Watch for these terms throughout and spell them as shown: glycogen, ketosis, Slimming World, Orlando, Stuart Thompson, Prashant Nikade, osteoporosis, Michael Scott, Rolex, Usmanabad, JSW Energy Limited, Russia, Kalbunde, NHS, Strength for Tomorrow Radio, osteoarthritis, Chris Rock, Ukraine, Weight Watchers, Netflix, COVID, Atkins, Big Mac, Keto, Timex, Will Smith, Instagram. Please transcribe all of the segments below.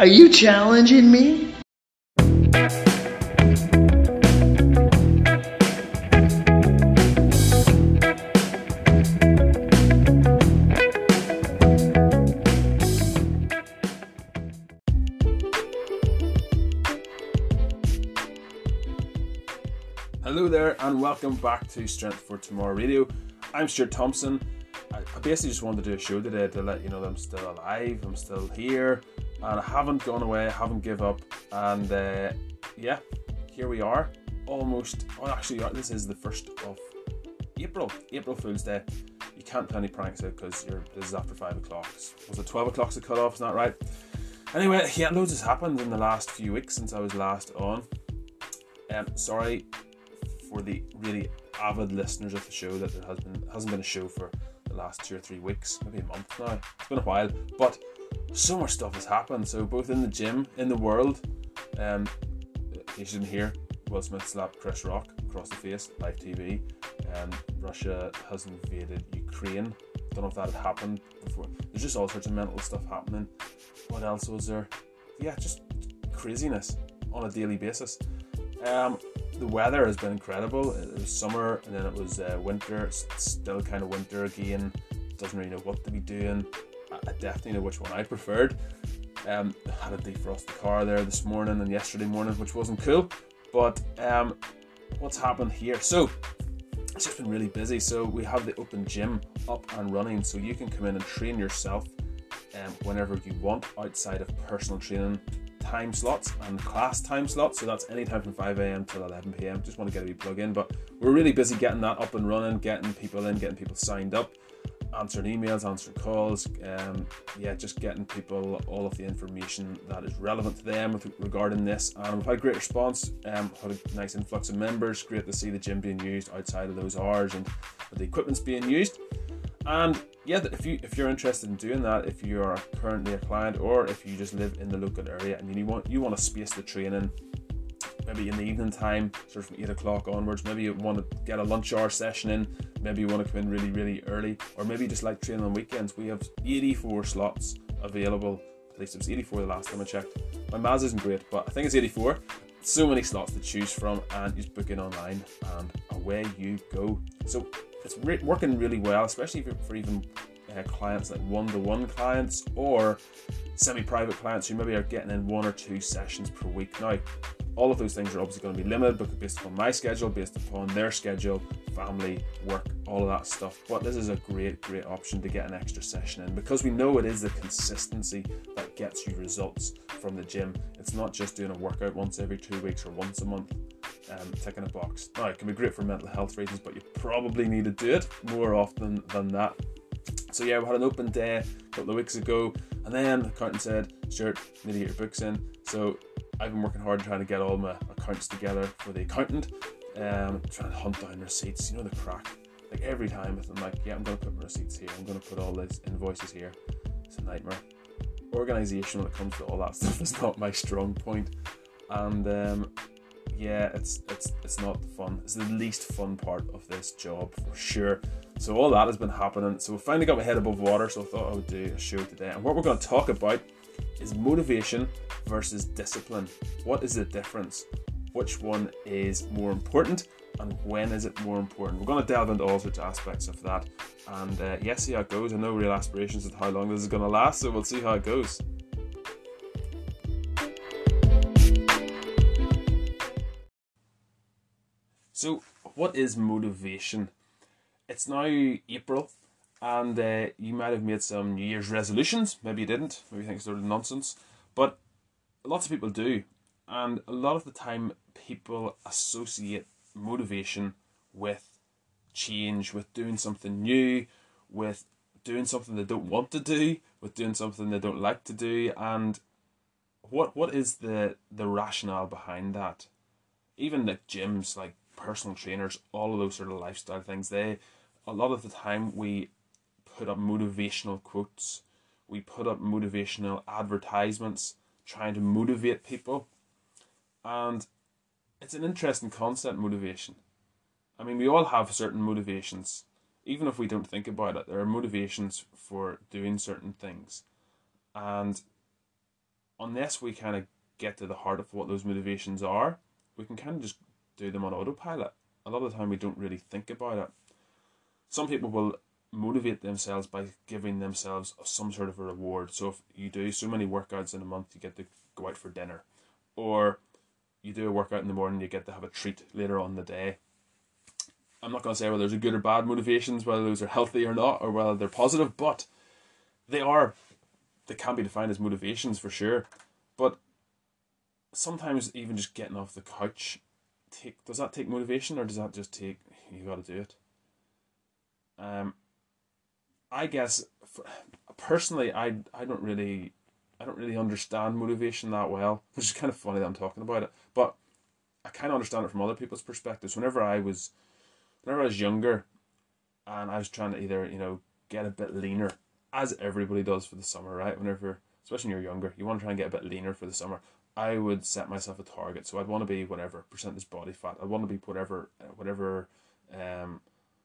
Are you challenging me? Hello there and welcome back to Strength for Tomorrow Radio. I'm Stuart Thompson. I basically just wanted to do a show today to let you know that I'm still alive, I'm still here, and I haven't gone away, I haven't given up, and yeah, here we are, almost, this is the 1st of April, April Fool's Day. You can't play any pranks out because this is after 5 o'clock, was it 12 o'clock's the cut-off, isn't that right? Anyway, yeah, loads has happened in the last few weeks since I was last on. Sorry for the really avid listeners of the show that there hasn't been a show for the last 2 or 3 weeks, maybe a month now. It's been a while, but so much stuff has happened. So both in the gym, in the world, you shouldn't hear Will Smith slapped Chris Rock across the face, live TV. Russia has invaded Ukraine. Don't know if that had happened before. There's just all sorts of mental stuff happening. What else was there? Yeah, just craziness on a daily basis. The weather has been incredible. It was summer and then it was winter. It's still kind of winter again. Doesn't really know what to be doing. I definitely know which one I preferred. Had a defrost the car there this morning and yesterday morning, which wasn't cool. But what's happened here? So it's just been really busy. So we have the open gym up and running, so you can come in and train yourself whenever you want outside of personal training time slots and class time slots. So that's anytime from 5 a.m. till 11 p.m. Just want to get a wee plug in, but we're really busy getting that up and running, getting people in, getting people signed up, answering emails, answering calls, just getting people all of the information that is relevant to them regarding this. And we've had a great response, had a nice influx of members. Great to see the gym being used outside of those hours and the equipment's being used. And yeah, if you're interested in doing that, if you are currently a client or if you just live in the local area and you want to space the training, maybe in the evening time, sort of from 8 o'clock onwards, maybe you want to get a lunch hour session in, maybe you want to come in really, really early, or maybe you just like training on weekends, we have 84 slots available. At least it was 84 the last time I checked. My maths isn't great, but I think it's 84. So many slots to choose from, and you just book in online and away you go. So it's working really well, especially for even clients like one-to-one clients or semi-private clients who maybe are getting in 1 or 2 sessions per week. Now, all of those things are obviously going to be limited, but based upon my schedule, based upon their schedule, family, work, all of that stuff. But this is a great, great option to get an extra session in, because we know it is the consistency that gets you results from the gym. It's not just doing a workout once every 2 weeks or once a month, ticking a box. Now, it can be great for mental health reasons, but you probably need to do it more often than that. So yeah, we had an open day a couple of weeks ago, and then the accountant said, Stuart, you need to get your books in. So I've been working hard trying to get all my accounts together for the accountant, trying to hunt down receipts, you know the crack. Like every time I'm like, yeah, I'm going to put my receipts here, I'm going to put all these invoices here. It's a nightmare. Organisation when it comes to all that stuff is not my strong point. And it's not fun. It's the least fun part of this job for sure. So all that has been happening. So I finally got my head above water, so I thought I would do a show today. And what we're going to talk about is motivation versus discipline. What is the difference? Which one is more important, and when is it more important? We're going to delve into all sorts of aspects of that, and see how it goes. I have no real aspirations of how long this is going to last, so we'll see how it goes. So what is motivation? It's now April, and you might have made some New Year's resolutions. Maybe you didn't. Maybe you think it's sort of nonsense. But lots of people do. And a lot of the time, people associate motivation with change, with doing something new, with doing something they don't want to do, with doing something they don't like to do. And what is the rationale behind that? Even like gyms, like personal trainers, all of those sort of lifestyle things, a lot of the time we put up motivational quotes, we put up motivational advertisements trying to motivate people. And it's an interesting concept, motivation. I mean, we all have certain motivations. Even if we don't think about it, there are motivations for doing certain things. And unless we kind of get to the heart of what those motivations are, we can kind of just do them on autopilot. A lot of the time we don't really think about it. Some people will motivate themselves by giving themselves some sort of a reward. So if you do so many workouts in a month, you get to go out for dinner, or you do a workout in the morning, you get to have a treat later on in the day. I'm not going to say whether those are good or bad motivations, whether those are healthy or not, or whether they're positive, but they can be defined as motivations for sure. But sometimes even just getting off the couch, does that take motivation, or does that just take, you got to do it? I guess personally, I don't really understand motivation that well, which is kind of funny that I'm talking about it, but I kind of understand it from other people's perspectives. Whenever I was younger, and I was trying to either, get a bit leaner, as everybody does for the summer, right? Especially when you're younger, you want to try and get a bit leaner for the summer. I would set myself a target, so I'd want to be whatever percentage body fat. I'd want to be whatever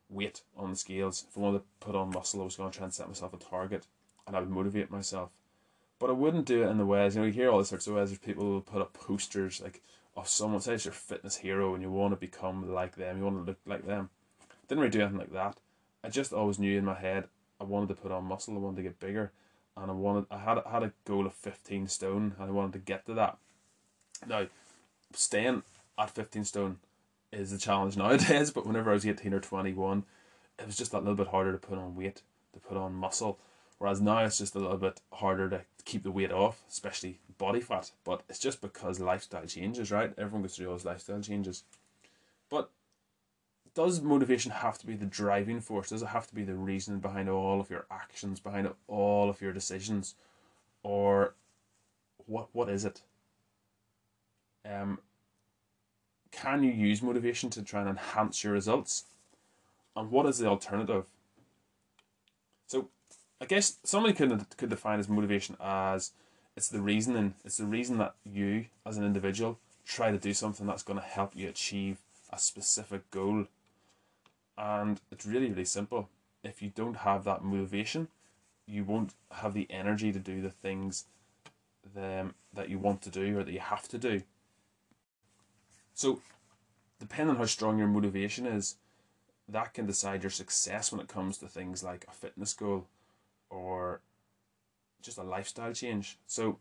weight on the scales. If I wanted to put on muscle, I was going to try and set myself a target, and I would motivate myself. But I wouldn't do it in the ways, you hear all sorts of ways. There's people who will put up posters like of someone, say it's your fitness hero and you want to become like them, you want to look like them. Didn't really do anything like that. I just always knew in my head I wanted to put on muscle, I wanted to get bigger, and I had a goal of 15 stone and I wanted to get to that. Now, staying at 15 stone is the challenge nowadays, but whenever I was 18 or 21, it was just that little bit harder to put on weight, to put on muscle. Whereas now it's just a little bit harder to keep the weight off, especially body fat. But it's just because lifestyle changes, right? Everyone goes through those lifestyle changes. But does motivation have to be the driving force? Does it have to be the reason behind all of your actions, behind all of your decisions? Or what is it? Can you use motivation to try and enhance your results? And what is the alternative? So I guess somebody could define as motivation as it's the reason that you as an individual try to do something that's going to help you achieve a specific goal. And it's really, really simple. If you don't have that motivation, you won't have the energy to do the things that you want to do or that you have to do. So depending on how strong your motivation is, that can decide your success when it comes to things like a fitness goal or just a lifestyle change. So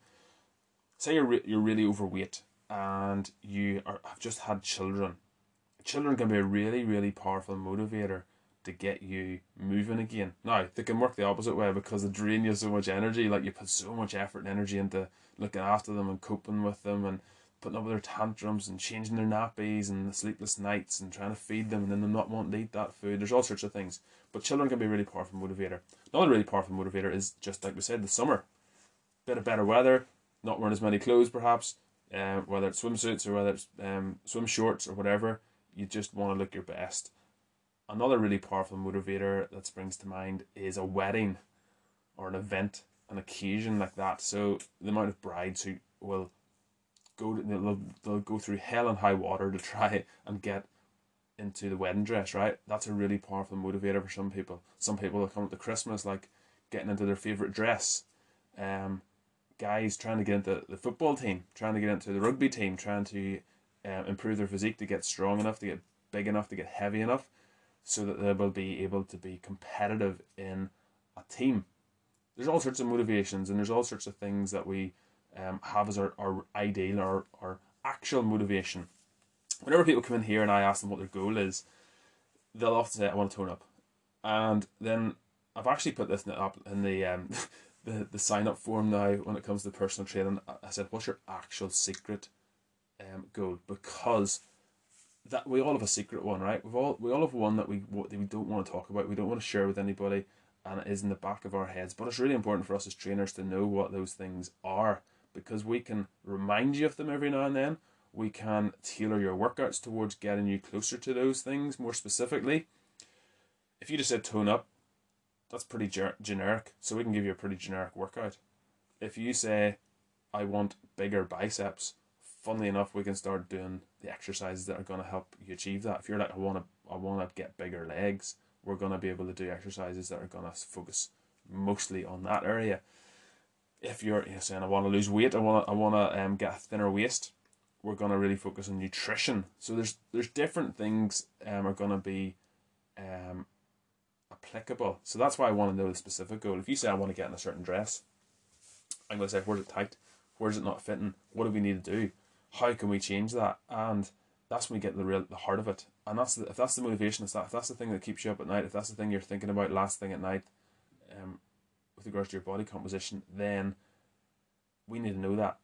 say you're really overweight and you have just had children. Children can be a really, really powerful motivator to get you moving again. Now, they can work the opposite way because they drain you so much energy, like you put so much effort and energy into looking after them and coping with them and putting up with their tantrums and changing their nappies and the sleepless nights and trying to feed them and then them not wanting to eat that food. There's all sorts of things. But children can be a really powerful motivator. Another really powerful motivator is, just like we said, the summer. Bit of better weather, not wearing as many clothes perhaps, whether it's swimsuits or whether it's swim shorts or whatever, you just want to look your best. Another really powerful motivator that springs to mind is a wedding or an event, an occasion like that. So the amount of brides who will they'll go through hell and high water to try and get into the wedding dress, right? That's a really powerful motivator for some people. Some people will come up to Christmas like getting into their favourite dress. Guys trying to get into the football team, trying to get into the rugby team, trying to improve their physique to get strong enough, to get big enough, to get heavy enough so that they will be able to be competitive in a team. There's all sorts of motivations and there's all sorts of things that we have as our ideal, our actual motivation. Whenever people come in here and I ask them what their goal is, they'll often say, I want to tone up. And then I've actually put this up in the sign up form now when it comes to personal training. I said, what's your actual secret goal? Because that we all have a secret one, right? We all have one that we don't want to talk about, we don't want to share with anybody, and it is in the back of our heads. But it's really important for us as trainers to know what those things are, because we can remind you of them every now and then. We can tailor your workouts towards getting you closer to those things more specifically. If you just said tone up, that's pretty generic, so we can give you a pretty generic workout. If you say, I want bigger biceps, funnily enough, we can start doing the exercises that are going to help you achieve that. If you're like, I want to get bigger legs, we're going to be able to do exercises that are going to focus mostly on that area. if you're saying I want to lose weight, I want to get a thinner waist, we're going to really focus on nutrition. So there's different things are going to be applicable. So that's why I want to know the specific goal. If you say I want to get in a certain dress, I'm going to say, where's it tight? Where's it not fitting? What do we need to do? How can we change that? And that's when we get to the heart of it. And that's if that's the motivation, if that's the thing that keeps you up at night, if that's the thing you're thinking about last thing at night, with regards to your body composition, then we need to know that.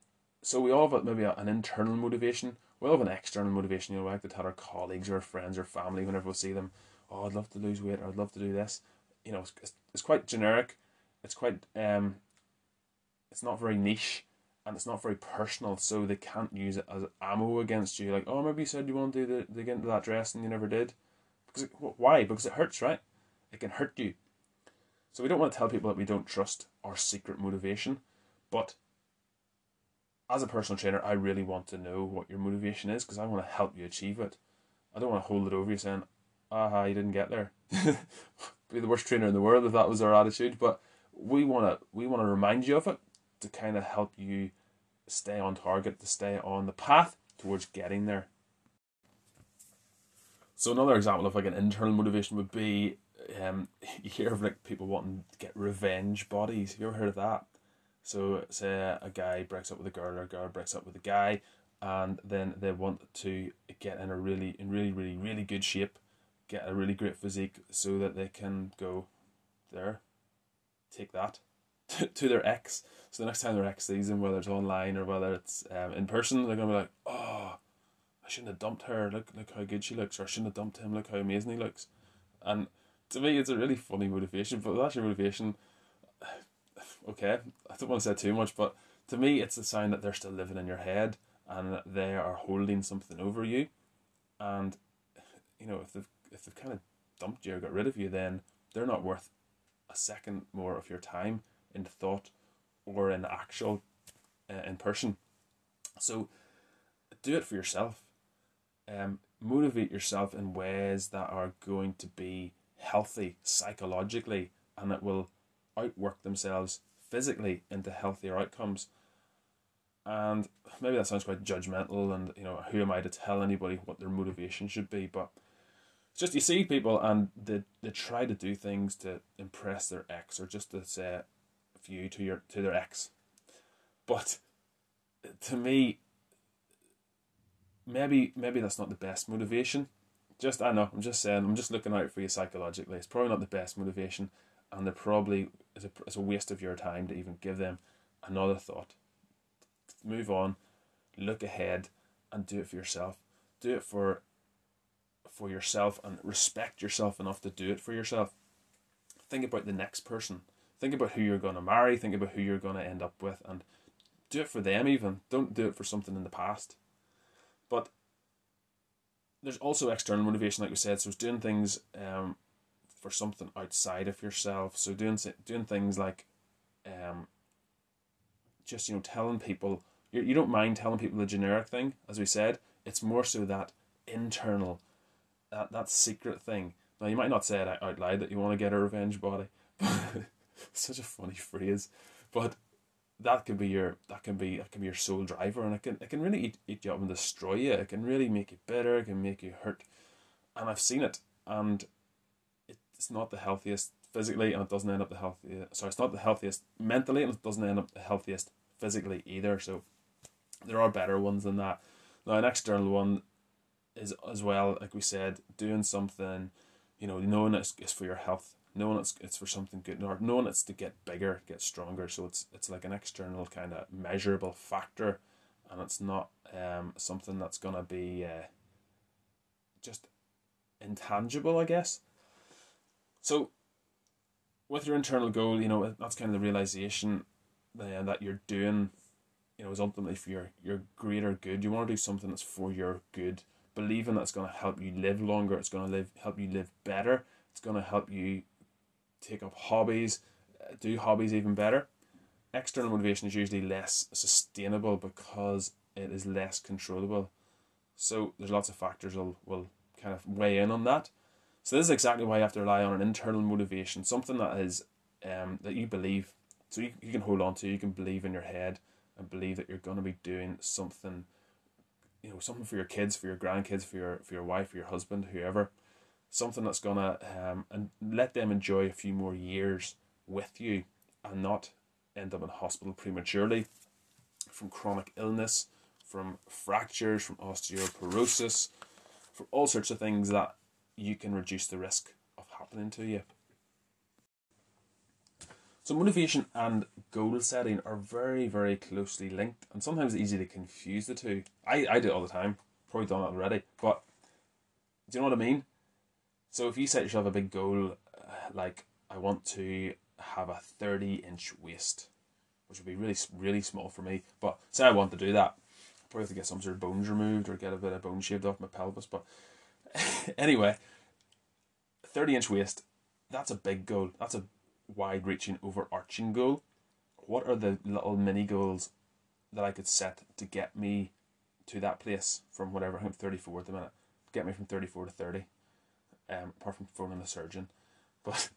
So we all have maybe an internal motivation. We all have an external motivation. You know, we like to tell our colleagues or our friends or family whenever we see them, oh, I'd love to lose weight, or I'd love to do this. You know, it's quite generic. It's quite, it's not very niche, and it's not very personal, so they can't use it as ammo against you. Like, oh, maybe you said you want to do get into that dress and you never did. Because why? Because it hurts, right? It can hurt you. So we don't want to tell people that we don't trust our secret motivation, but as a personal trainer, I really want to know what your motivation is, because I want to help you achieve it. I don't want to hold it over you saying, aha, you didn't get there. Be the worst trainer in the world if that was our attitude, but we want to remind you of it to kind of help you stay on target, to stay on the path towards getting there. So another example of like an internal motivation would be, you hear of like people wanting to get revenge bodies. Have you ever heard of that? So say a guy breaks up with a girl, or a girl breaks up with a guy, and then they want to get in a really good shape, get a really great physique, so that they can go there, take that to their ex. So the next time their ex sees them, whether it's online or whether it's in person, they're going to be like, oh, I shouldn't have dumped her, look how good she looks, or I shouldn't have dumped him, look how amazing he looks. And to me, it's a really funny motivation, but that's your motivation. Okay, I don't want to say too much, but to me, it's a sign that they're still living in your head and that they are holding something over you. And, you know, if they've kind of dumped you or got rid of you, then they're not worth a second more of your time in thought or in actual, in person. So do it for yourself. Motivate yourself in ways that are going to be healthy psychologically, and that will outwork themselves physically into healthier outcomes. And maybe that sounds quite judgmental, and you know, who am I to tell anybody what their motivation should be? But it's just, you see people and they try to do things to impress their ex, or just to say view to their ex. But to me, maybe that's not the best motivation. Just, I know, I'm just saying, I'm just looking out for you psychologically. It's probably not the best motivation, and they're probably, it's a waste of your time to even give them another thought. Move on, look ahead, and do it for yourself. Do it for yourself, and respect yourself enough to do it for yourself. Think about the next person. Think about who you're going to marry. Think about who you're going to end up with, and do it for them even. Don't do it for something in the past. But there's also external motivation, like we said. So it's doing things for something outside of yourself. So doing things like, just, you know, telling people. You don't mind telling people the generic thing, as we said. It's more so that internal, that secret thing. Now, you might not say it out loud that you want to get a revenge body. Such a funny phrase, but that can be your sole driver, and it can really eat you up and destroy you. It can really make you bitter. It can make you hurt, and I've seen it. And it's not the healthiest physically, and it doesn't end up the healthiest. Sorry, it's not the healthiest mentally, and it doesn't end up the healthiest physically either. So there are better ones than that. Now, an external one is as well, like we said, doing something, you know, knowing it's for your health. Knowing it's for something good, or knowing it's to get bigger, get stronger. So it's like an external kind of measurable factor, and it's not something that's gonna be just intangible, I guess. So with your internal goal, you know, that's kind of the realization that you're doing, you know, is ultimately for your greater good. You want to do something that's for your good, believing that's gonna help you live longer. It's gonna help you live better. It's gonna help you take up hobbies, do hobbies even better. External motivation is usually less sustainable because it is less controllable. So there's lots of factors will kind of weigh in on that. So this is exactly why you have to rely on an internal motivation, something that is that you believe, So you can hold on to, you can believe in your head and believe that you're going to be doing something, you know, something for your kids, for your grandkids, for your wife, for your husband, whoever, something that's going to, and let them enjoy a few more years with you and not end up in hospital prematurely from chronic illness, from fractures, from osteoporosis, from all sorts of things that you can reduce the risk of happening to you. So motivation and goal setting are very, very closely linked, and sometimes it's easy to confuse the two. I do it all the time, probably done it already, but do you know what I mean? So if you set yourself a big goal, like I want to have a 30-inch waist, which would be really, really small for me, but say I want to do that, I probably have to get some sort of bones removed or get a bit of bone shaved off my pelvis, but anyway, 30-inch waist, that's a big goal, that's a wide-reaching, overarching goal. What are the little mini goals that I could set to get me to that place from whatever, I'm 34 at the minute, get me from 34 to 30, apart from phoning a surgeon, but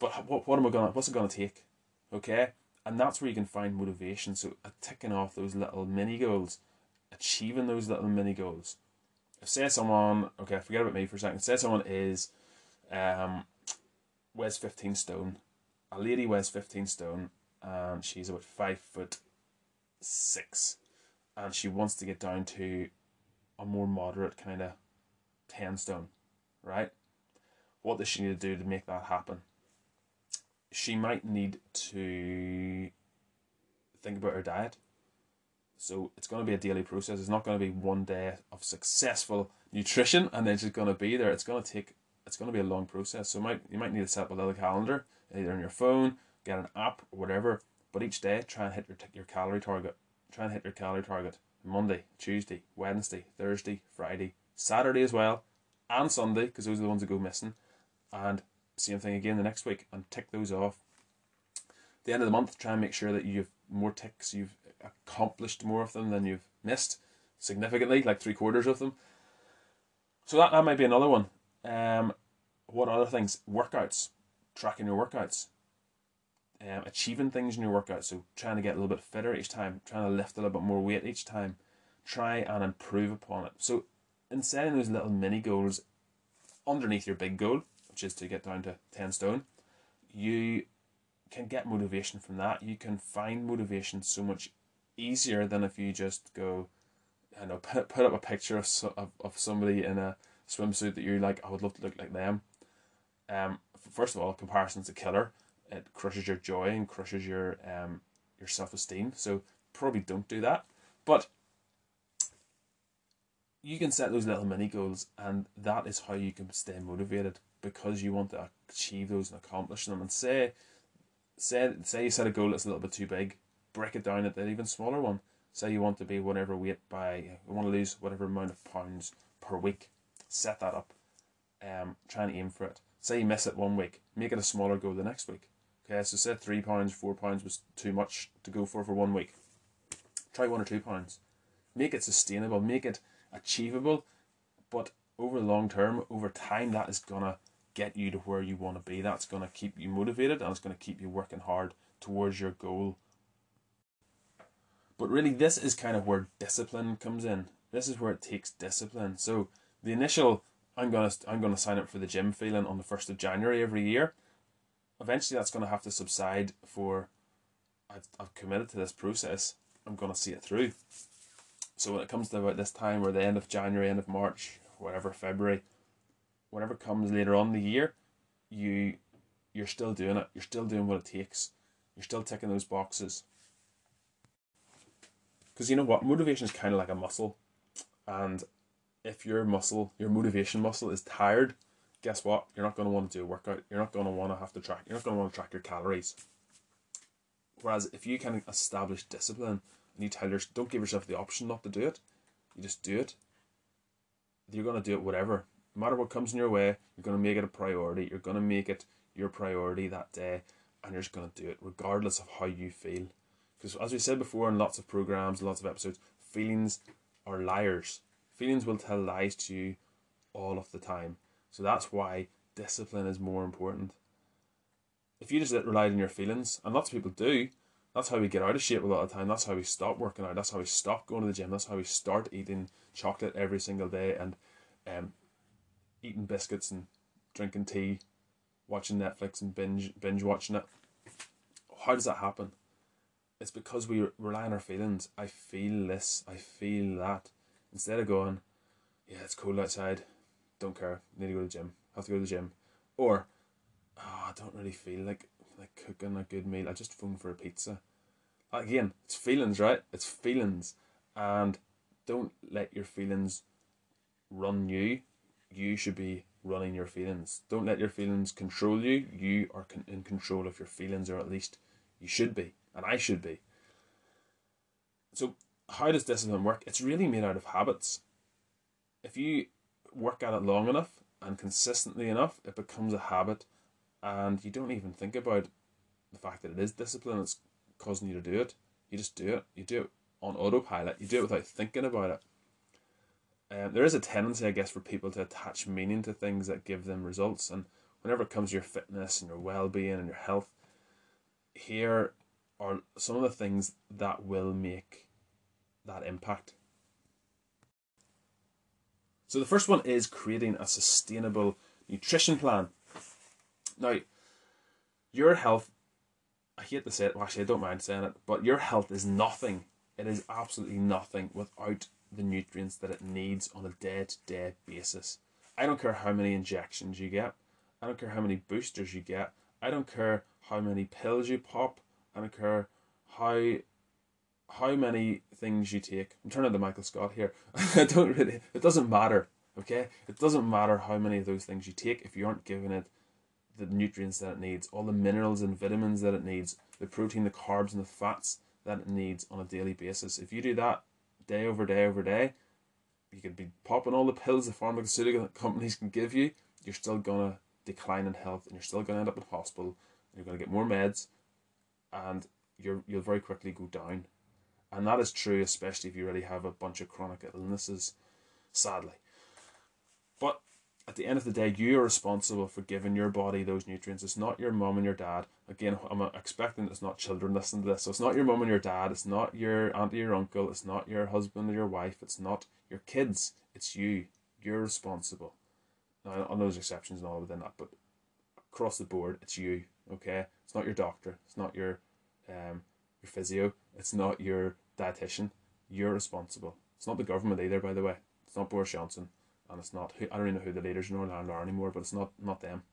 what am I gonna, what's it gonna take, okay? And that's where you can find motivation. So ticking off those little mini goals, achieving those little mini goals. If say someone, okay, forget about me for a second, say someone is, weighs 15 stone, a lady weighs 15 stone and she's about 5'6", and she wants to get down to a more moderate kind of 10 stone, right? What does she need to do to make that happen? She might need to think about her diet. So it's going to be a daily process. It's not going to be one day of successful nutrition and then she's going to be there. It's going to be a long process, so you might need to set up a little calendar, either on your phone, get an app, or whatever, but each day try and hit your calorie target. Try and hit your calorie target Monday, Tuesday, Wednesday, Thursday, Friday, Saturday as well, and Sunday, because those are the ones that go missing, and same thing again the next week, and tick those off. At the end of the month, try and make sure that you've more ticks, you've accomplished more of them than you've missed, significantly, like 3/4 of them. So that might be another one. What other things? Workouts, tracking your workouts, achieving things in your workouts. So trying to get a little bit fitter each time, trying to lift a little bit more weight each time, try and improve upon it. So in setting those little mini goals underneath your big goal, which is to get down to 10 stone, you can get motivation from that. You can find motivation so much easier than if you just go, I don't know, put up a picture of somebody in a swimsuit that you're like, I would love to look like them. First of all, comparison's a killer. It crushes your joy and crushes your self-esteem. So probably don't do that. But you can set those little mini goals, and that is how you can stay motivated, because you want to achieve those and accomplish them. And say you set a goal that's a little bit too big, break it down at an even smaller one. Say you want to be whatever weight I want to lose whatever amount of pounds per week. Set that up, try and aim for it. Say you miss it one week, make it a smaller goal the next week. Okay, so say 3 pounds, 4 pounds was too much to go for 1 week. Try 1 or 2 pounds. Make it sustainable, make it achievable, but over the long term, over time, that is going to get you to where you want to be. That's going to keep you motivated, and it's going to keep you working hard towards your goal. But really, this is kind of where discipline comes in. This is where it takes discipline. So the initial, I'm gonna sign up for the gym feeling on the 1st of January every year, eventually that's gonna have to subside for, I've committed to this process, I'm gonna see it through. So when it comes to about this time, or the end of January, end of March, whatever, February, whatever comes later on in the year, you're still doing it, you're still doing what it takes, you're still ticking those boxes. Because you know what, motivation is kind of like a muscle, and if your muscle, your motivation muscle, is tired, guess what? You're not going to want to do a workout. You're not going to want to have to track. You're not going to want to track your calories. Whereas if you can establish discipline and you tell yourself, don't give yourself the option not to do it. You just do it. You're going to do it whatever. No matter what comes in your way, you're going to make it a priority. You're going to make it your priority that day, and you're just going to do it regardless of how you feel. Because as we said before in lots of programs, lots of episodes, feelings are liars. Feelings will tell lies to you all of the time. So that's why discipline is more important. if you just relied on your feelings, and lots of people do, that's how we get out of shape a lot of the time. That's how we stop working out. That's how we stop going to the gym. That's how we start eating chocolate every single day and eating biscuits and drinking tea, watching Netflix and binge watching it. How does that happen? It's because we rely on our feelings. I feel this, I feel that. Instead of going, yeah, it's cold outside, don't care, need to go to the gym, have to go to the gym. Or, oh, I don't really feel like cooking a good meal, I just phone for a pizza. Again, it's feelings, right? It's feelings. And don't let your feelings run you. You should be running your feelings. Don't let your feelings control you. You are in control of your feelings, or at least you should be, and I should be. So how does discipline work? It's really made out of habits. If you work at it long enough and consistently enough, it becomes a habit, and you don't even think about the fact that it is discipline that's causing you to do it. You just do it. You do it on autopilot. You do it without thinking about it. There is a tendency, I guess, for people to attach meaning to things that give them results. And whenever it comes to your fitness and your well-being and your health, here are some of the things that will make that impact. So the first one is creating a sustainable nutrition plan. Now, your health, I hate to say it, well, actually I don't mind saying it, but your health is nothing. It is absolutely nothing without the nutrients that it needs on a day-to-day basis. I don't care how many injections you get. I don't care how many boosters you get. I don't care how many pills you pop. I don't care how many things you take. I'm turning to Michael Scott here. It doesn't matter, okay? It doesn't matter how many of those things you take if you aren't giving it the nutrients that it needs, all the minerals and vitamins that it needs, the protein, the carbs and the fats that it needs on a daily basis. If you do that day over day over day, you could be popping all the pills the pharmaceutical companies can give you, you're still going to decline in health, and you're still going to end up in hospital, you're going to get more meds, and you'll very quickly go down. And that is true, especially if you already have a bunch of chronic illnesses, sadly. But at the end of the day, you are responsible for giving your body those nutrients. It's not your mum and your dad. Again, I'm expecting it's not children listening to this. So it's not your mum and your dad. It's not your aunt or your uncle. It's not your husband or your wife. It's not your kids. It's you. You're responsible. Now, I know there's exceptions and all within that, but across the board, it's you, okay? It's not your doctor. It's not your physio. It's not your dietitian. You're responsible. It's not the government either, by the way. It's not Boris Johnson. And it's not, I don't even know who the leaders in Orlando are anymore, but it's not them.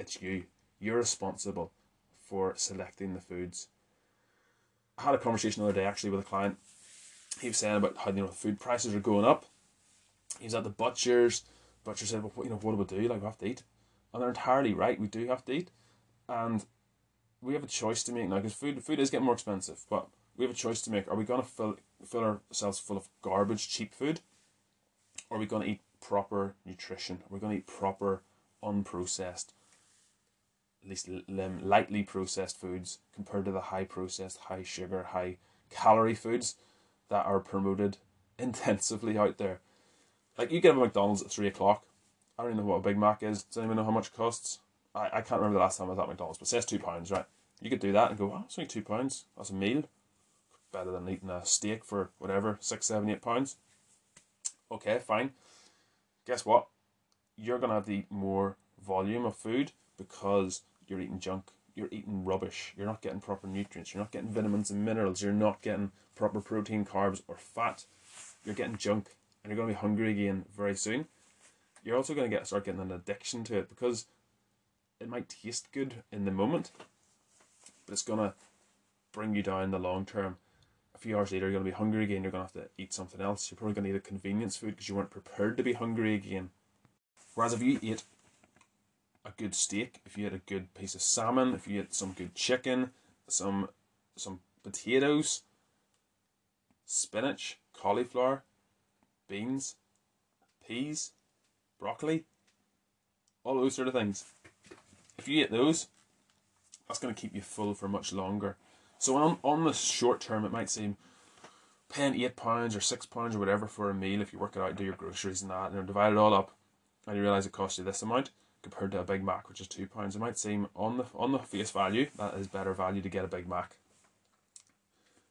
It's you. You're responsible for selecting the foods. I had a conversation the other day actually with a client. He was saying about how, you know, food prices are going up. He was at the butcher's. The butcher said, well, you know, what do we do? Like, we have to eat. And they're entirely right. We do have to eat. And we have a choice to make now, because food is getting more expensive. But we have a choice to make. Are we going to fill ourselves full of garbage, cheap food? Or are we going to eat proper nutrition? We're going to eat proper, unprocessed, at least lightly processed foods compared to the high processed, high sugar, high calorie foods that are promoted intensively out there. Like, you get a McDonald's at 3 o'clock. I don't even know what a Big Mac is. Does anyone know how much it costs? I can't remember the last time I was at McDonald's, but it says £2, right? You could do that and go, oh, it's only £2. That's a meal. Better than eating a steak for whatever, £6, £7, £8. Okay, fine. Guess what? You're going to have to eat more volume of food because you're eating junk. You're eating rubbish. You're not getting proper nutrients. You're not getting vitamins and minerals. You're not getting proper protein, carbs or fat. You're getting junk, and you're going to be hungry again very soon. You're also going to start getting an addiction to it, because it might taste good in the moment, but it's going to bring you down in the long term. A few hours later, you're going to be hungry again. You're going to have to eat something else. You're probably going to eat a convenience food because you weren't prepared to be hungry again. Whereas if you ate a good steak, if you ate a good piece of salmon, if you ate some good chicken, some potatoes, spinach, cauliflower, beans, peas, broccoli, all those sort of things. If you eat those, that's going to keep you full for much longer. So on the short term, it might seem paying £8 or £6 or whatever for a meal, if you work it out, do your groceries and that, and divide it all up, and you realise it costs you this amount, compared to a Big Mac, which is £2. It might seem on the face value that is better value to get a Big Mac.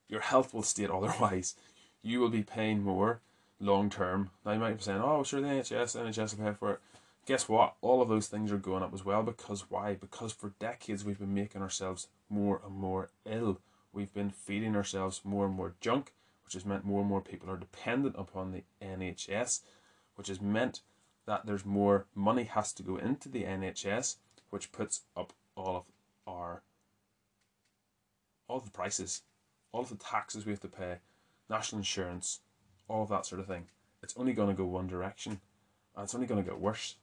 Your health will state otherwise. You will be paying more long term. Now you might be saying, oh sure, the NHS will pay for it. Guess what? All of those things are going up as well. Because why? Because for decades we've been making ourselves more and more ill. We've been feeding ourselves more and more junk, which has meant more and more people are dependent upon the NHS, which has meant that there's more money has to go into the NHS, which puts up all of the prices, all of the taxes we have to pay, national insurance, all of that sort of thing. It's only going to go one direction, and it's only going to get worse.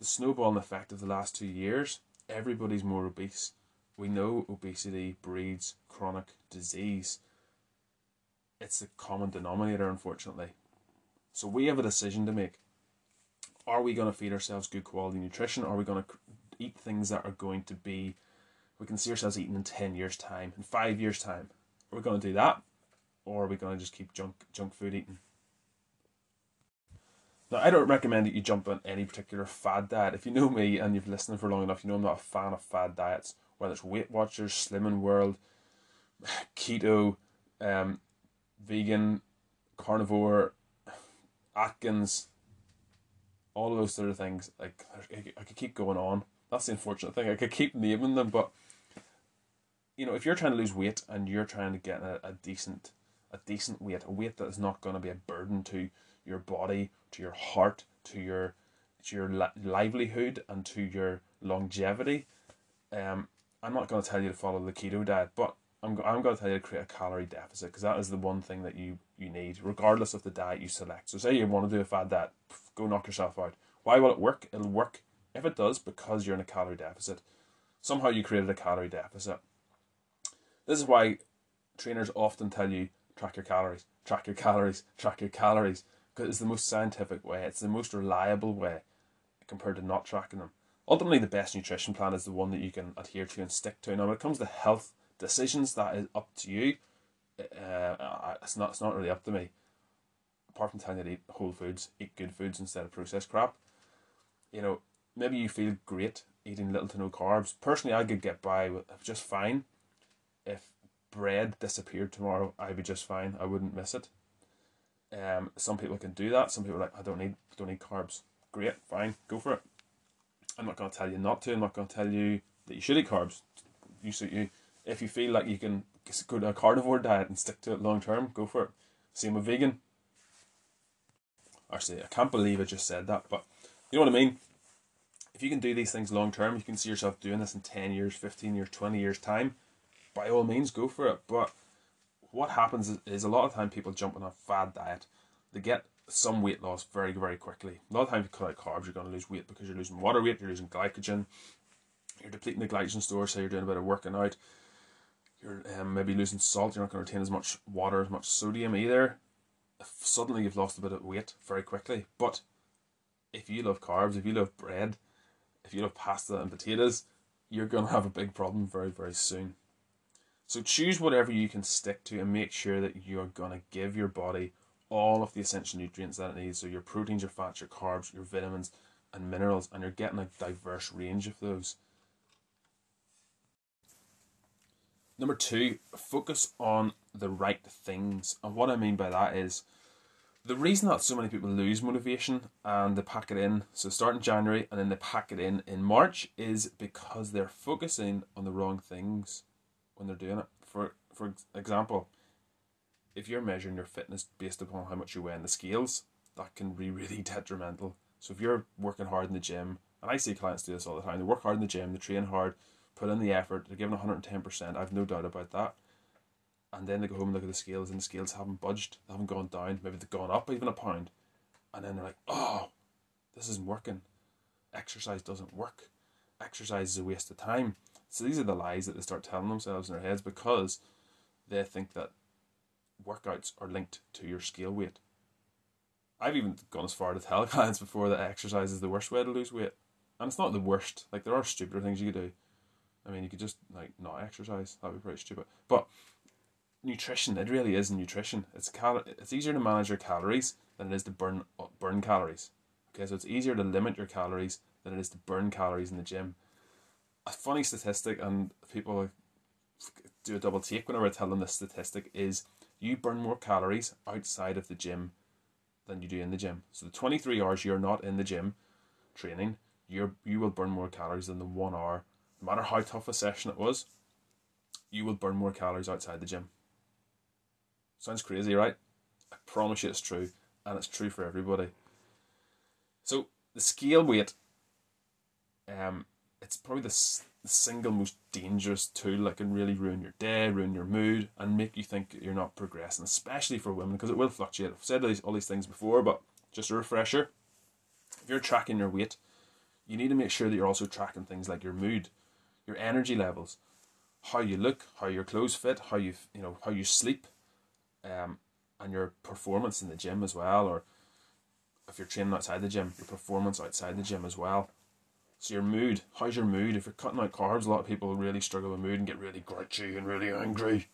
The snowballing effect of the last 2 years, everybody's more obese. We know obesity breeds chronic disease. It's the common denominator, unfortunately. So we have a decision to make. Are we going to feed ourselves good quality nutrition? Are we going to eat things that are going to be, we can see ourselves eating in 10 years time, in 5 years time? Are we going to do that? Or are we going to just keep junk food eating? Now, I don't recommend that you jump on any particular fad diet. If you know me and you've listened for long enough, you know I'm not a fan of fad diets. Whether it's Weight Watchers, Slimming World, Keto, vegan, carnivore, Atkins, all of those sort of things. Like, I could keep going on. That's the unfortunate thing. I could keep naming them, but you know, if you're trying to lose weight and you're trying to get a decent weight, a weight that is not going to be a burden to your body, to your heart, to your livelihood, and to your longevity, I'm not going to tell you to follow the keto diet, but I'm going to tell you to create a calorie deficit, because that is the one thing that you need, regardless of the diet you select. So say you want to do a fad diet, go knock yourself out. Why will it work? It'll work, if it does, because you're in a calorie deficit. Somehow you created a calorie deficit. This is why trainers often tell you, track your calories, track your calories, track your calories, because it's the most scientific way. It's the most reliable way compared to not tracking them. Ultimately, the best nutrition plan is the one that you can adhere to and stick to. Now, when it comes to health decisions, that is up to you. It's not really up to me, apart from telling you to eat whole foods, eat good foods instead of processed crap. You know, maybe you feel great eating little to no carbs. Personally, I could get by with just fine. If bread disappeared tomorrow, I'd be just fine. I wouldn't miss it. Some people can do that. Some people are like, I don't need carbs. Great, fine, go for it. I'm not going to tell you not to. I'm not going to tell you that you should eat carbs. You suit you. If you feel like you can go to a carnivore diet and stick to it long term, go for it. Same with vegan. Actually, I can't believe I just said that, but you know what I mean? If you can do these things long term, you can see yourself doing this in 10 years, 15 years, 20 years time, by all means, go for it. But what happens is a lot of time people jump on a fad diet. They get some weight loss very, very quickly. A lot of times you cut out carbs, you're going to lose weight because you're losing water weight, you're losing glycogen, you're depleting the glycogen store, so you're doing a bit of working out. You're maybe losing salt, you're not going to retain as much water, as much sodium either. Suddenly you've lost a bit of weight very quickly. But if you love carbs, if you love bread, if you love pasta and potatoes, you're going to have a big problem very, very soon. So choose whatever you can stick to and make sure that you're going to give your body all of the essential nutrients that it needs. So your proteins, your fats, your carbs, your vitamins and minerals, and you're getting a diverse range of those. Number 2, focus on the right things. And what I mean by that is, the reason that so many people lose motivation and they pack it in, so start in January and then they pack it in March, is because they're focusing on the wrong things when they're doing it. For example, if you're measuring your fitness based upon how much you weigh on the scales, that can be really detrimental. So if you're working hard in the gym, and I see clients do this all the time, they work hard in the gym, they train hard, put in the effort, they're giving 110%, I've no doubt about that, and then they go home and look at the scales, and the scales haven't budged, they haven't gone down, maybe they've gone up even a pound, and then they're like, oh, this isn't working, exercise doesn't work, exercise is a waste of time. So these are the lies that they start telling themselves in their heads, because they think that workouts are linked to your scale weight. I've even gone as far to tell clients before that exercise is the worst way to lose weight, and it's not the worst. Like, there are stupider things you could do. I mean, you could just like not exercise. That would be pretty stupid. But nutrition, it really is nutrition. It's easier to manage your calories than it is to burn calories. Okay, so it's easier to limit your calories than it is to burn calories in the gym. A funny statistic, and people do a double take whenever I tell them this statistic, is you burn more calories outside of the gym than you do in the gym. So the 23 hours you're not in the gym training, you will burn more calories than the 1 hour. No matter how tough a session it was, you will burn more calories outside the gym. Sounds crazy, right? I promise you it's true, and it's true for everybody. So the scale weight, it's probably the single most dangerous tool that can really ruin your day, ruin your mood, and make you think you're not progressing, especially for women, because it will fluctuate. I've said all these things before, but just a refresher. If you're tracking your weight, you need to make sure that you're also tracking things like your mood, your energy levels, how you look, how your clothes fit, how you sleep, and your performance in the gym as well, or if you're training outside the gym, your performance outside the gym as well. So your mood, how's your mood? If you're cutting out carbs, a lot of people really struggle with mood and get really grouchy and really angry,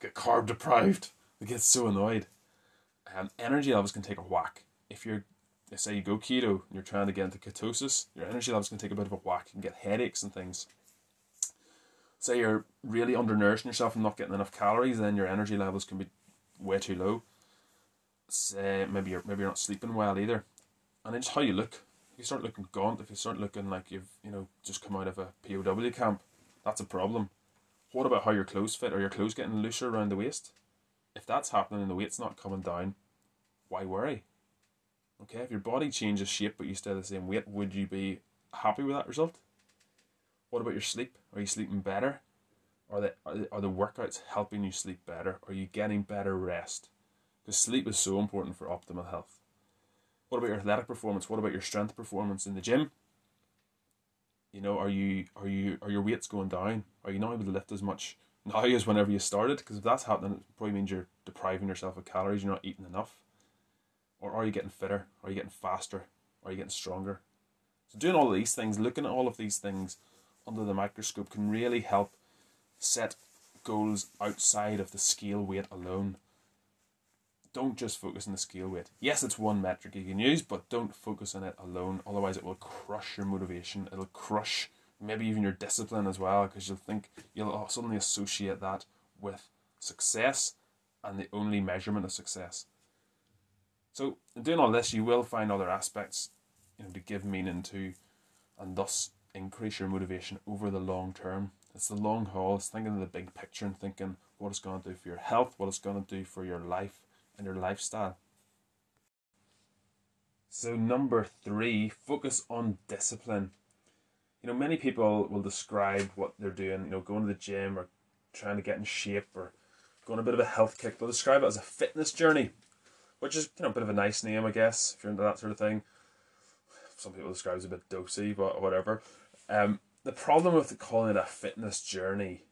get carb deprived, they get so annoyed. Energy levels can take a whack. If you're, say you go keto and you're trying to get into ketosis, your energy levels can take a bit of a whack. You can get headaches and things. Say you're really undernourishing yourself and not getting enough calories, then your energy levels can be way too low. Say maybe you're not sleeping well either. And it's how you look. If you start looking gaunt, if you start looking like you've just come out of a POW camp, that's a problem. What about how your clothes fit? Are your clothes getting looser around the waist? If that's happening and the weight's not coming down, why worry? Okay, if your body changes shape but you stay the same weight, would you be happy with that result? What about your sleep? Are you sleeping better? Are the workouts helping you sleep better? Are you getting better rest? Because sleep is so important for optimal health. What about your athletic performance? What about your strength performance in the gym? Are your weights going down? Are you not able to lift as much now as whenever you started? Because if that's happening, it probably means you're depriving yourself of calories, you're not eating enough. Or are you getting fitter? Are you getting faster? Are you getting stronger? So doing all these things, looking at all of these things under the microscope can really help set goals outside of the scale weight alone. Don't just focus on the scale weight. Yes, it's one metric you can use, but don't focus on it alone. Otherwise, it will crush your motivation. It'll crush maybe even your discipline as well, because you'll think you'll suddenly associate that with success and the only measurement of success. So in doing all this, you will find other aspects to give meaning to, and thus increase your motivation over the long term. It's the long haul. It's thinking of the big picture and thinking what it's going to do for your health, what it's going to do for your life, and your lifestyle. So number three, focus on discipline. Many people will describe what they're doing, going to the gym or trying to get in shape or going a bit of a health kick. They'll describe it as a fitness journey, which is a bit of a nice name, I guess, if you're into that sort of thing. Some people describe it as a bit dosey, but whatever. The problem with calling it a fitness journey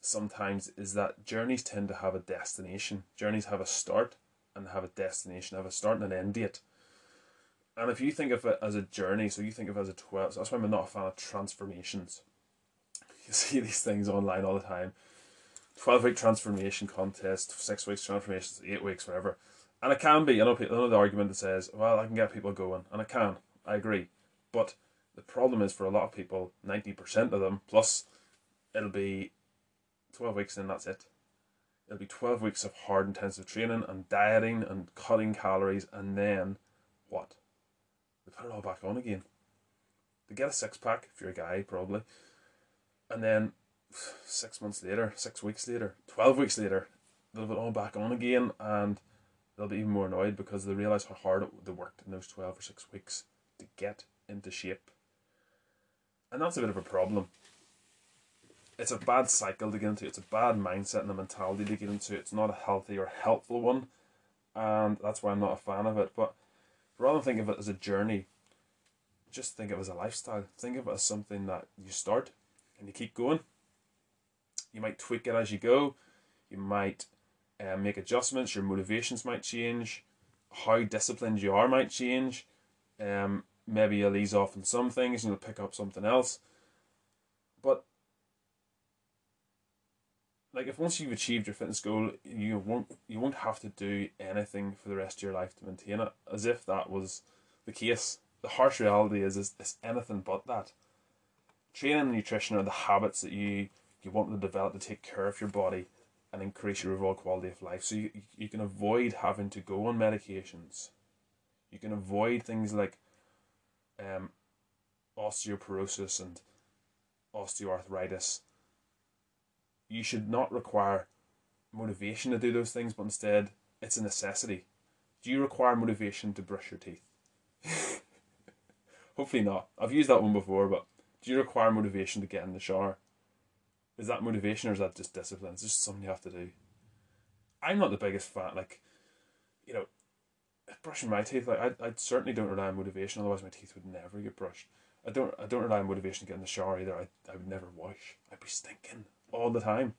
sometimes is that journeys tend to have a destination. Journeys have a start and have a destination, have a start and an end date. And if you think of it as a journey, so you think of it as a 12, so that's why I'm not a fan of transformations. You see these things online all the time. 12-week transformation contest, 6 weeks transformations, 8 weeks, whatever. And it can be, I know the argument that says, well, I can get people going, and I agree. But the problem is for a lot of people, 90% of them, plus it'll be 12 weeks and that's it. It'll be 12 weeks of hard intensive training and dieting and cutting calories, and then what? They put it all back on again. They get a six pack, if you're a guy probably, and then 6 months later, 6 weeks later, 12 weeks later, they'll put it all back on again, and they'll be even more annoyed because they realise how hard they worked in those 12 or 6 weeks to get into shape. And that's a bit of a problem. It's a bad cycle to get into. It's a bad mindset and a mentality to get into. It's not a healthy or helpful one, and that's why I'm not a fan of it. But rather than think of it as a journey, just think of it as a lifestyle. Think of it as something that you start and you keep going. You might tweak it as you go. You might make adjustments. Your motivations might change. How disciplined you are might change. Maybe you'll ease off on some things and you'll pick up something else. But if once you've achieved your fitness goal, you won't have to do anything for the rest of your life to maintain it, as if that was the case. the harsh reality is it's anything but that. Training and nutrition are the habits that you want to develop to take care of your body and increase your overall quality of life. So you can avoid having to go on medications. You can avoid things like osteoporosis and osteoarthritis. You should not require motivation to do those things, but instead it's a necessity. Do you require motivation to brush your teeth? Hopefully not. I've used that one before, but do you require motivation to get in the shower? Is that motivation or is that just discipline? It's just something you have to do. I'm not the biggest fan, brushing my teeth. I certainly don't rely on motivation, otherwise my teeth would never get brushed. I don't rely on motivation to get in the shower either. I would never wash. I'd be stinking all the time.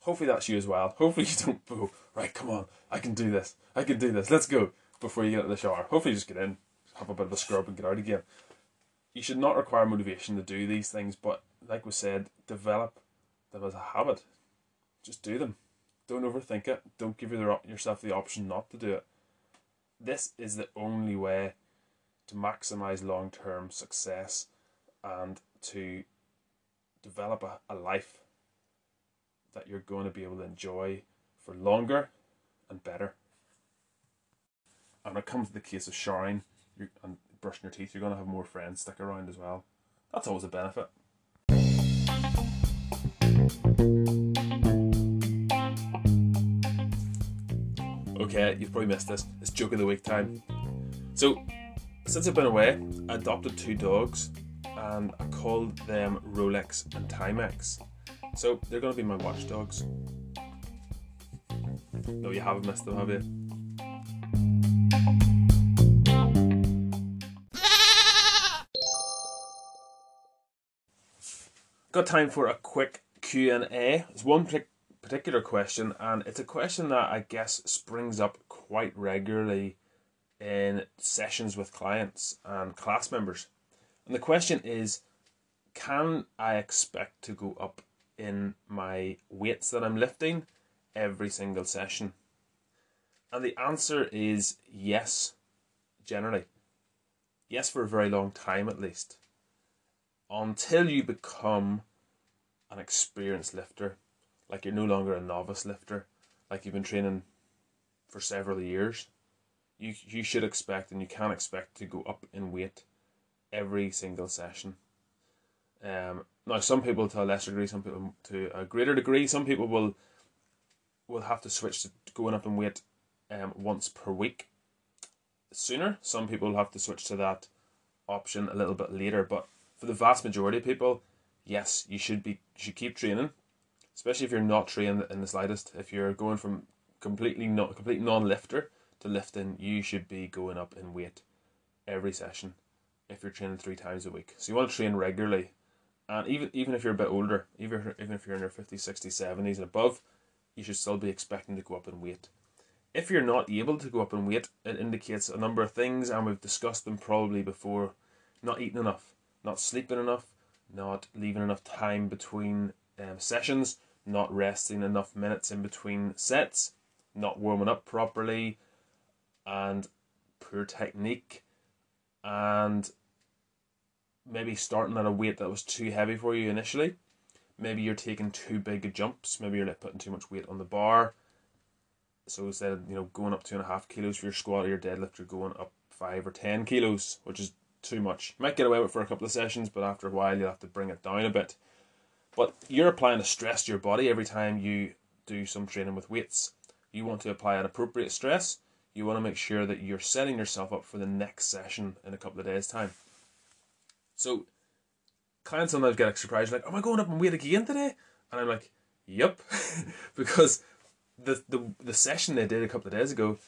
Hopefully that's you as well. Hopefully you don't go, right, come on, I can do this, let's go, before you get out of the shower. Hopefully you just get in, have a bit of a scrub and get out again. You should not require motivation to do these things, but like we said, develop them as a habit. Just do them. Don't overthink it. Don't give yourself the option not to do it. This is the only way to maximise long-term success and to develop a life that you're going to be able to enjoy for longer and better. And when it comes to the case of showering and brushing your teeth, you're going to have more friends stick around as well. That's always a benefit. Okay, you've probably missed this. It's joke of the week time. So, since I've been away, I adopted two dogs and I called them Rolex and Timex. So, they're going to be my watchdogs. No, you haven't missed them, have you? Got time for a quick Q&A. There's one particular question, and it's a question that I guess springs up quite regularly in sessions with clients and class members. And the question is, can I expect to go up in my weights that I'm lifting every single session? And the answer is yes, generally. Yes, for a very long time at least. Until you become an experienced lifter, like you're no longer a novice lifter, like you've been training for several years, you should expect and you can expect to go up in weight every single session. Now, some people to a lesser degree, some people to a greater degree, some people will have to switch to going up in weight once per week sooner. Some people will have to switch to that option a little bit later. But for the vast majority of people, yes, you should keep training, especially if you're not trained in the slightest. If you're going from complete non-lifter to lifting, you should be going up in weight every session if you're training 3 times a week. So you want to train regularly. And even if you're a bit older, even if you're in your 50s, 60s, 70s and above, you should still be expecting to go up in weight. If you're not able to go up in weight, it indicates a number of things, and we've discussed them probably before. Not eating enough, not sleeping enough, not leaving enough time between sessions, not resting enough minutes in between sets, not warming up properly, and poor technique, and maybe starting at a weight that was too heavy for you initially. Maybe you're taking too big of jumps. Maybe you're putting too much weight on the bar. So instead of going up 2.5 kilos for your squat or your deadlift, you're going up 5 or 10 kilos, which is too much. You might get away with it for a couple of sessions, but after a while you'll have to bring it down a bit. But you're applying a stress to your body every time you do some training with weights. You want to apply an appropriate stress. You want to make sure that you're setting yourself up for the next session in a couple of days' time. So clients sometimes get surprised, like, am I going up in weight again today? And I'm like, yep, because the session they did a couple of days ago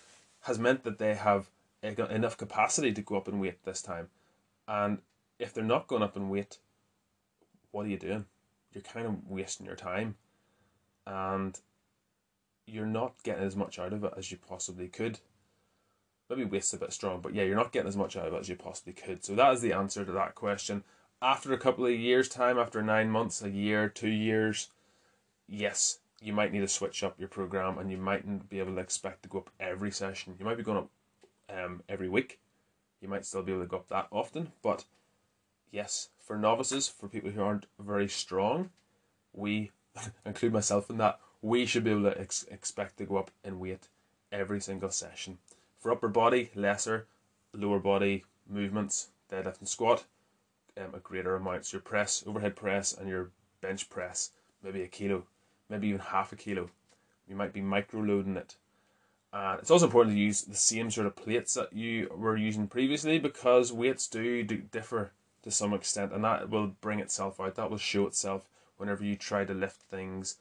has meant that they have enough capacity to go up in weight this time. And if they're not going up in weight, what are you doing? You're kind of wasting your time, and you're not getting as much out of it as you possibly could. Maybe waste a bit strong, but yeah, you're not getting as much out of it as you possibly could. So that is the answer to that question. After a couple of years' time, after 9 months, a year, 2 years, yes, you might need to switch up your program, and you mightn't be able to expect to go up every session. You might be going up every week, you might still be able to go up that often. But yes, for novices, for people who aren't very strong, we, include myself in that, we should be able to expect to go up in weight every single session. For upper body, lesser, lower body movements, deadlift and squat, a greater amount. So your press, overhead press, and your bench press, maybe a kilo, maybe even half a kilo. You might be micro loading it. It's also important to use the same sort of plates that you were using previously, because weights do differ to some extent, and that will bring itself out. That will show itself whenever you try to lift things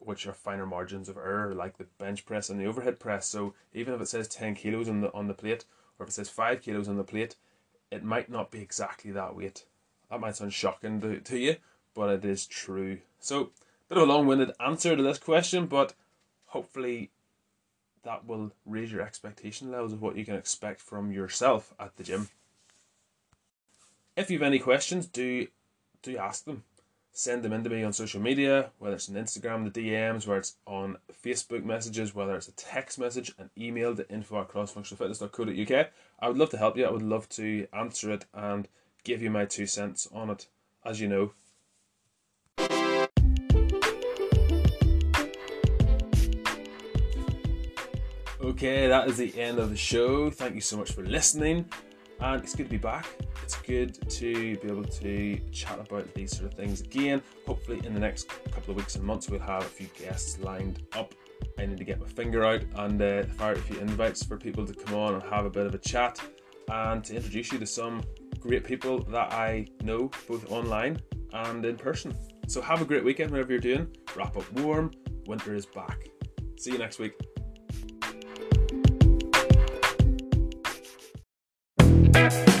which are finer margins of error, like the bench press and the overhead press. So even if it says 10 kilos on the plate, or if it says 5 kilos on the plate, it might not be exactly that weight. That might sound shocking to you, but it is true. So, bit of a long-winded answer to this question, but hopefully that will raise your expectation levels of what you can expect from yourself at the gym. If you have any questions, do ask them. Send them in to me on social media, whether it's on Instagram, the DMs, whether it's on Facebook messages, whether it's a text message, an email to info@crossfunctionalfitness.co.uk. I would love to help you. I would love to answer it and give you my 2 cents on it, as you know. Okay, that is the end of the show. Thank you so much for listening. And it's good to be back. It's good to be able to chat about these sort of things again. Hopefully in the next couple of weeks and months we'll have a few guests lined up. I need to get my finger out and fire out a few invites for people to come on and have a bit of a chat, and to introduce you to some great people that I know, both online and in person. So have a great weekend, whatever you're doing. Wrap up warm. Winter is back. See you next week. We'll be right back.